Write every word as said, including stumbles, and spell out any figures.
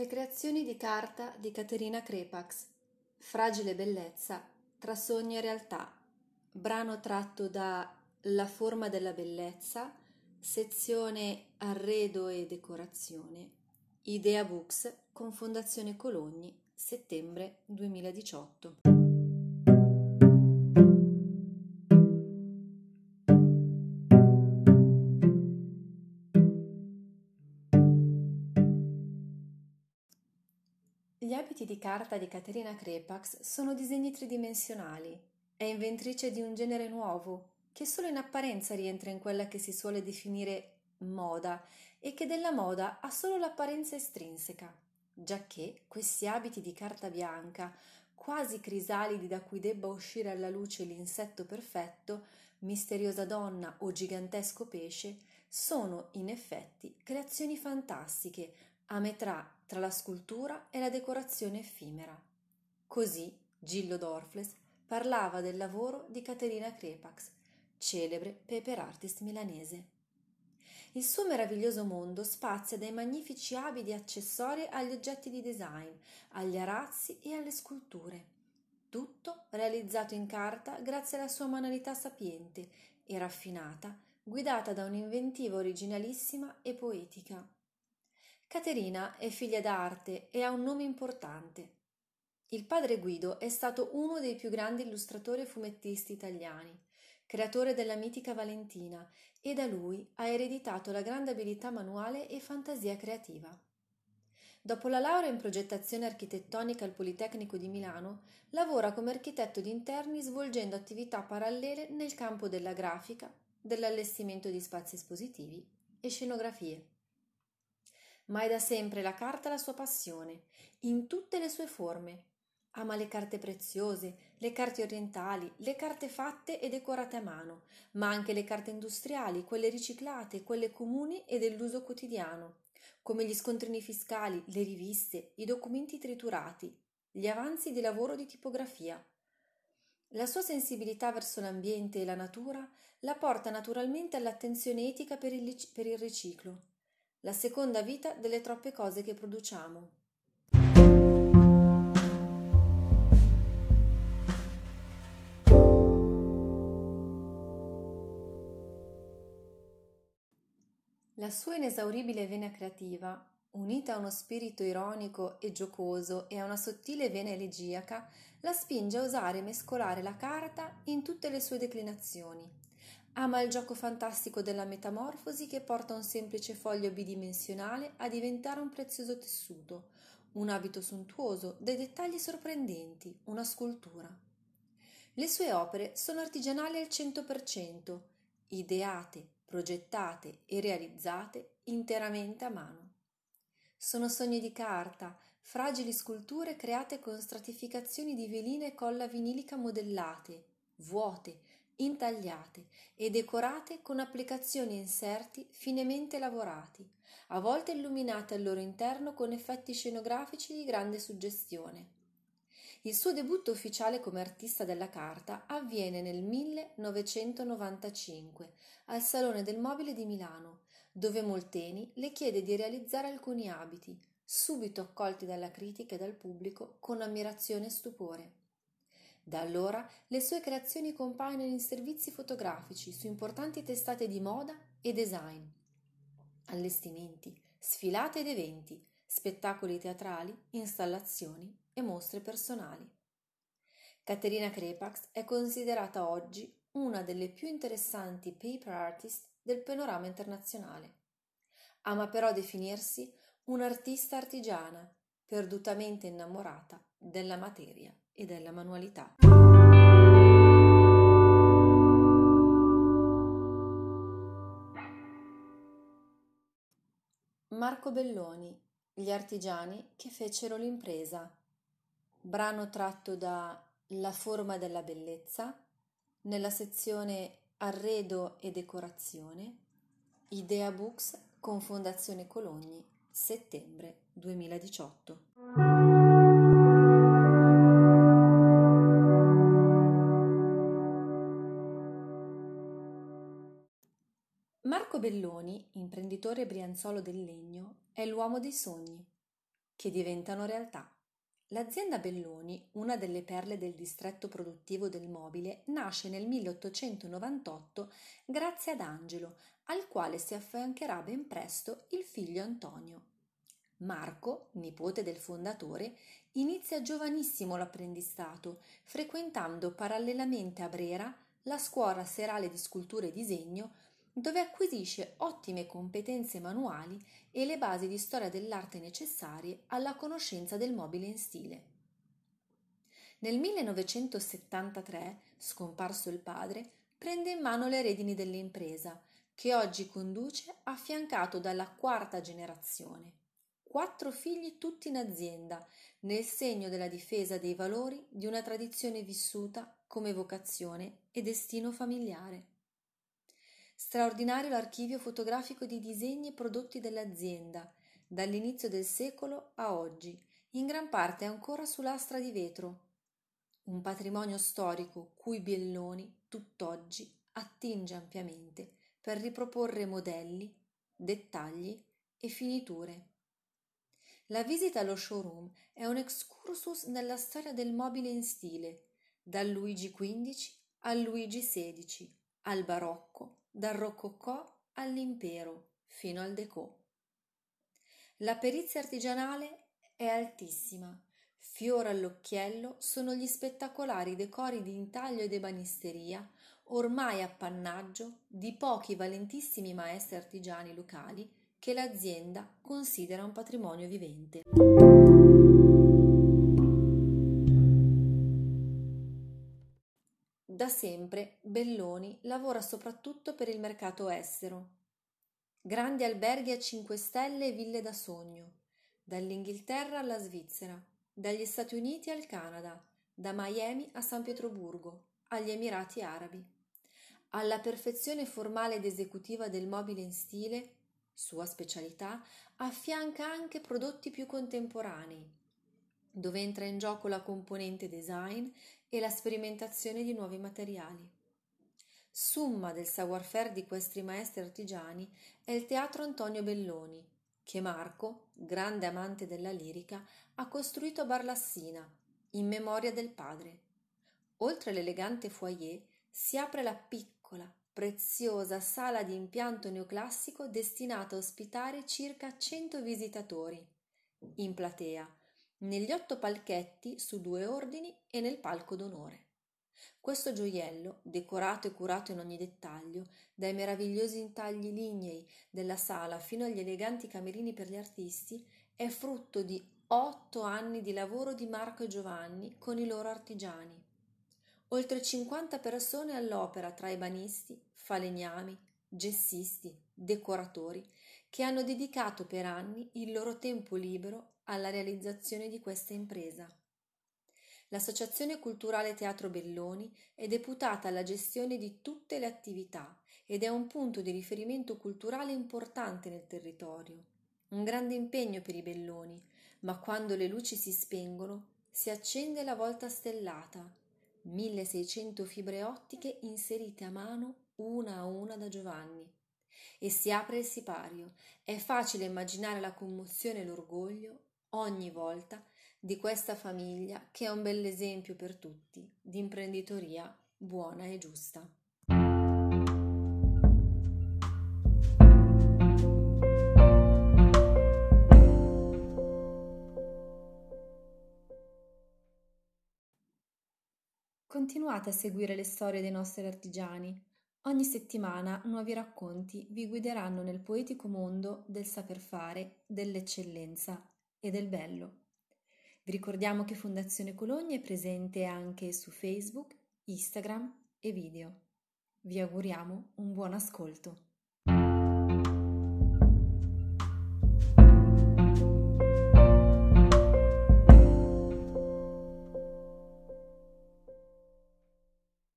Le creazioni di carta di Caterina Crepax. Fragile bellezza tra sogno e realtà. Brano tratto da La forma della bellezza, sezione arredo e decorazione. Idea Books con Fondazione Cologni, settembre duemiladiciotto. Gli abiti di carta di Caterina Crepax sono disegni tridimensionali. È inventrice di un genere nuovo, che solo in apparenza rientra in quella che si suole definire moda e che della moda ha solo l'apparenza estrinseca, giacché questi abiti di carta bianca, quasi crisalidi da cui debba uscire alla luce l'insetto perfetto, misteriosa donna o gigantesco pesce, sono in effetti creazioni fantastiche, a metà tra la scultura e la decorazione effimera. Così Gillo Dorfles parlava del lavoro di Caterina Crepax, celebre paper artist milanese. Il suo meraviglioso mondo spazia dai magnifici abiti e accessori agli oggetti di design, agli arazzi e alle sculture. Tutto realizzato in carta grazie alla sua manualità sapiente e raffinata, guidata da un'inventiva originalissima e poetica. Caterina è figlia d'arte e ha un nome importante. Il padre Guido è stato uno dei più grandi illustratori e fumettisti italiani, creatore della mitica Valentina, e da lui ha ereditato la grande abilità manuale e fantasia creativa. Dopo la laurea in progettazione architettonica al Politecnico di Milano, lavora come architetto di interni svolgendo attività parallele nel campo della grafica, dell'allestimento di spazi espositivi e scenografie. Ma è da sempre la carta la sua passione, in tutte le sue forme. Ama le carte preziose, le carte orientali, le carte fatte e decorate a mano, ma anche le carte industriali, quelle riciclate, quelle comuni e dell'uso quotidiano, come gli scontrini fiscali, le riviste, i documenti triturati, gli avanzi di lavoro di tipografia. La sua sensibilità verso l'ambiente e la natura la porta naturalmente all'attenzione etica per il, per il riciclo, la seconda vita delle troppe cose che produciamo. La sua inesauribile vena creativa, unita a uno spirito ironico e giocoso e a una sottile vena elegiaca, la spinge a usare e mescolare la carta in tutte le sue declinazioni. Ama il gioco fantastico della metamorfosi che porta un semplice foglio bidimensionale a diventare un prezioso tessuto, un abito sontuoso, dei dettagli sorprendenti, una scultura. Le sue opere sono artigianali al cento per cento, ideate, progettate e realizzate interamente a mano. Sono sogni di carta, fragili sculture create con stratificazioni di velina e colla vinilica modellate, vuote, intagliate e decorate con applicazioni e inserti finemente lavorati, a volte illuminate al loro interno con effetti scenografici di grande suggestione. Il suo debutto ufficiale come artista della carta avviene nel millenovecentonovantacinque al Salone del Mobile di Milano, dove Molteni le chiede di realizzare alcuni abiti, subito accolti dalla critica e dal pubblico con ammirazione e stupore. Da allora le sue creazioni compaiono in servizi fotografici su importanti testate di moda e design, allestimenti, sfilate ed eventi, spettacoli teatrali, installazioni e mostre personali. Caterina Crepax è considerata oggi una delle più interessanti paper artist del panorama internazionale. Ama però definirsi un'artista artigiana, perdutamente innamorata della materia e della manualità. Marco Belloni, gli artigiani che fecero l'impresa. Brano tratto da La forma della bellezza, nella sezione Arredo e decorazione, Idea Books con Fondazione Cologni, settembre duemiladiciotto. Marco Belloni, imprenditore brianzolo del legno, è l'uomo dei sogni. che diventano realtà. L'azienda Belloni, una delle perle del distretto produttivo del mobile, nasce nel milleottocentonovantotto grazie ad Angelo, al quale si affiancherà ben presto il figlio Antonio. Marco, nipote del fondatore, inizia giovanissimo l'apprendistato, frequentando parallelamente a Brera la scuola serale di scultura e disegno, dove acquisisce ottime competenze manuali e le basi di storia dell'arte necessarie alla conoscenza del mobile in stile. Nel millenovecentosettantatré, scomparso il padre, prende in mano le redini dell'impresa, che oggi conduce affiancato dalla quarta generazione. Quattro figli tutti in azienda, nel segno della difesa dei valori di una tradizione vissuta come vocazione e destino familiare. Straordinario l'archivio fotografico di disegni e prodotti dell'azienda, dall'inizio del secolo a oggi, in gran parte ancora su lastra di vetro. Un patrimonio storico cui Belloni, tutt'oggi, attinge ampiamente per riproporre modelli, dettagli e finiture. La visita allo showroom è un excursus nella storia del mobile in stile, dal Luigi quindicesimo al Luigi sedicesimo, al barocco, dal rococò all'impero, fino al déco. La perizia artigianale è altissima, fiore all'occhiello sono gli spettacolari decori di intaglio ed ebanisteria, ormai appannaggio di pochi valentissimi maestri artigiani locali, che l'azienda considera un patrimonio vivente. Da sempre Belloni lavora soprattutto per il mercato estero. Grandi alberghi a cinque stelle e ville da sogno, dall'Inghilterra alla Svizzera, dagli Stati Uniti al Canada, da Miami a San Pietroburgo, agli Emirati Arabi. Alla perfezione formale ed esecutiva del mobile in stile, sua specialità, affianca anche prodotti più contemporanei, dove entra in gioco la componente design e la sperimentazione di nuovi materiali. Summa del savoir-faire di questi maestri artigiani è il Teatro Antonio Belloni, che Marco, grande amante della lirica, ha costruito a Barlassina, in memoria del padre. Oltre l'elegante foyer, si apre la piccola, preziosa sala di impianto neoclassico destinata a ospitare circa cento visitatori, in platea, negli otto palchetti su due ordini e nel palco d'onore. Questo gioiello, decorato e curato in ogni dettaglio, dai meravigliosi intagli lignei della sala fino agli eleganti camerini per gli artisti, è frutto di otto anni di lavoro di Marco e Giovanni con i loro artigiani. Oltre cinquanta persone all'opera tra ebanisti, falegnami, gessisti, decoratori, che hanno dedicato per anni il loro tempo libero alla realizzazione di questa impresa. L'Associazione Culturale Teatro Belloni è deputata alla gestione di tutte le attività ed è un punto di riferimento culturale importante nel territorio. Un grande impegno per i Belloni, ma quando le luci si spengono si accende la volta stellata, milleseicento fibre ottiche inserite a mano una a una da Giovanni. E si apre il sipario. È facile immaginare la commozione e l'orgoglio ogni volta di questa famiglia, che è un bell'esempio per tutti di imprenditoria buona e giusta. Continuate a seguire le storie dei nostri artigiani. Ogni settimana nuovi racconti vi guideranno nel poetico mondo del saper fare, dell'eccellenza e del bello. Vi ricordiamo che Fondazione Cologni è presente anche su Facebook, Instagram e video. Vi auguriamo un buon ascolto.